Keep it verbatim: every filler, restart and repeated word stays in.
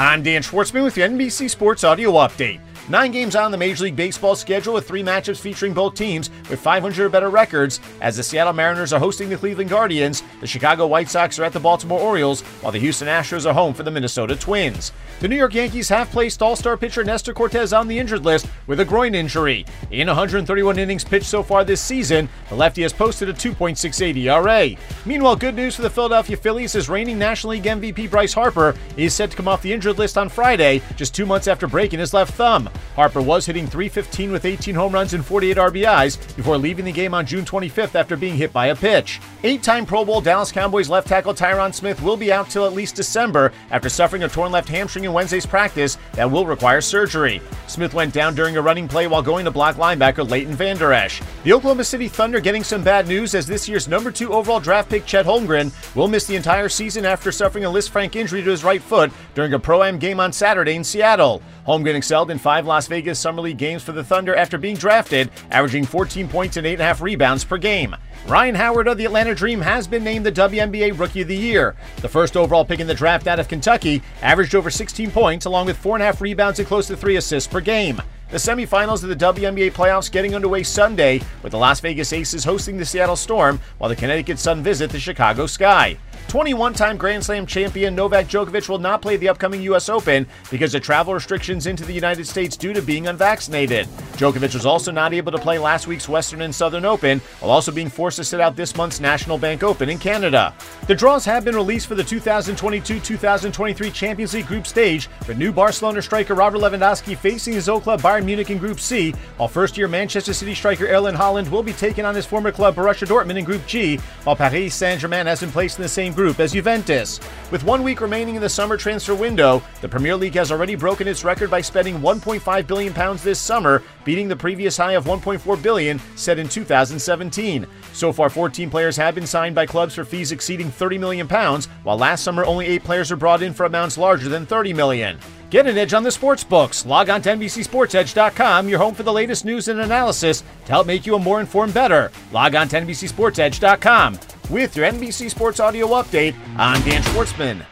I'm Dan Schwartzman with your N B C Sports Audio Update. Nine games on the Major League Baseball schedule with three matchups featuring both teams with five hundred or better records, as the Seattle Mariners are hosting the Cleveland Guardians, the Chicago White Sox are at the Baltimore Orioles, while the Houston Astros are home for the Minnesota Twins. The New York Yankees have placed all-star pitcher Nestor Cortez on the injured list with a groin injury. In one hundred thirty-one innings pitched so far this season, the lefty has posted a two point six eight E R A. Meanwhile, good news for the Philadelphia Phillies is reigning National League M V P Bryce Harper is set to come off the injured list on Friday, just two months after breaking his left thumb. Harper was hitting three fifteen with eighteen home runs and forty-eight R B Is before leaving the game on June twenty-fifth after being hit by a pitch. Eight-time Pro Bowl Dallas Cowboys left tackle Tyron Smith will be out till at least December after suffering a torn left hamstring in Wednesday's practice that will require surgery. Smith went down during a running play while going to block linebacker Leighton Vander Esch. The Oklahoma City Thunder getting some bad news, as this year's number two overall draft pick Chet Holmgren will miss the entire season after suffering a Lisfranc injury to his right foot during a Pro-Am game on Saturday in Seattle. Holmgren excelled in five Las Vegas Summer League games for the Thunder after being drafted, averaging fourteen points and eight point five rebounds per game. Ryan Howard of the Atlanta Dream has been named the W N B A Rookie of the Year. The first overall pick in the draft out of Kentucky averaged over sixteen points along with four point five rebounds and close to three assists per game. The semifinals of the W N B A playoffs getting underway Sunday, with the Las Vegas Aces hosting the Seattle Storm while the Connecticut Sun visit the Chicago Sky. twenty-one-time Grand Slam champion Novak Djokovic will not play the upcoming U S Open because of travel restrictions into the United States due to being unvaccinated. Djokovic was also not able to play last week's Western and Southern Open, while also being forced to sit out this month's National Bank Open in Canada. The draws have been released for the two thousand twenty-two two thousand twenty-three Champions League group stage, with new Barcelona striker Robert Lewandowski facing his old club Bayern Munich in Group C, while first-year Manchester City striker Erling Haaland will be taking on his former club Borussia Dortmund in Group G, while Paris Saint-Germain has been placed in the same group as Juventus. With one week remaining in the summer transfer window, the Premier League has already broken its record by spending one point five billion pounds this summer, beating the previous high of one point four billion pounds set in two thousand seventeen. So far, fourteen players have been signed by clubs for fees exceeding thirty million pounds, while last summer only eight players were brought in for amounts larger than thirty million pounds. Get an edge on the sports books. Log on to N B C Sports Edge dot com, your home for the latest news and analysis to help make you a more informed bettor. Log on to N B C Sports Edge dot com. With your N B C Sports Audio Update, I'm Dan Schwartzman.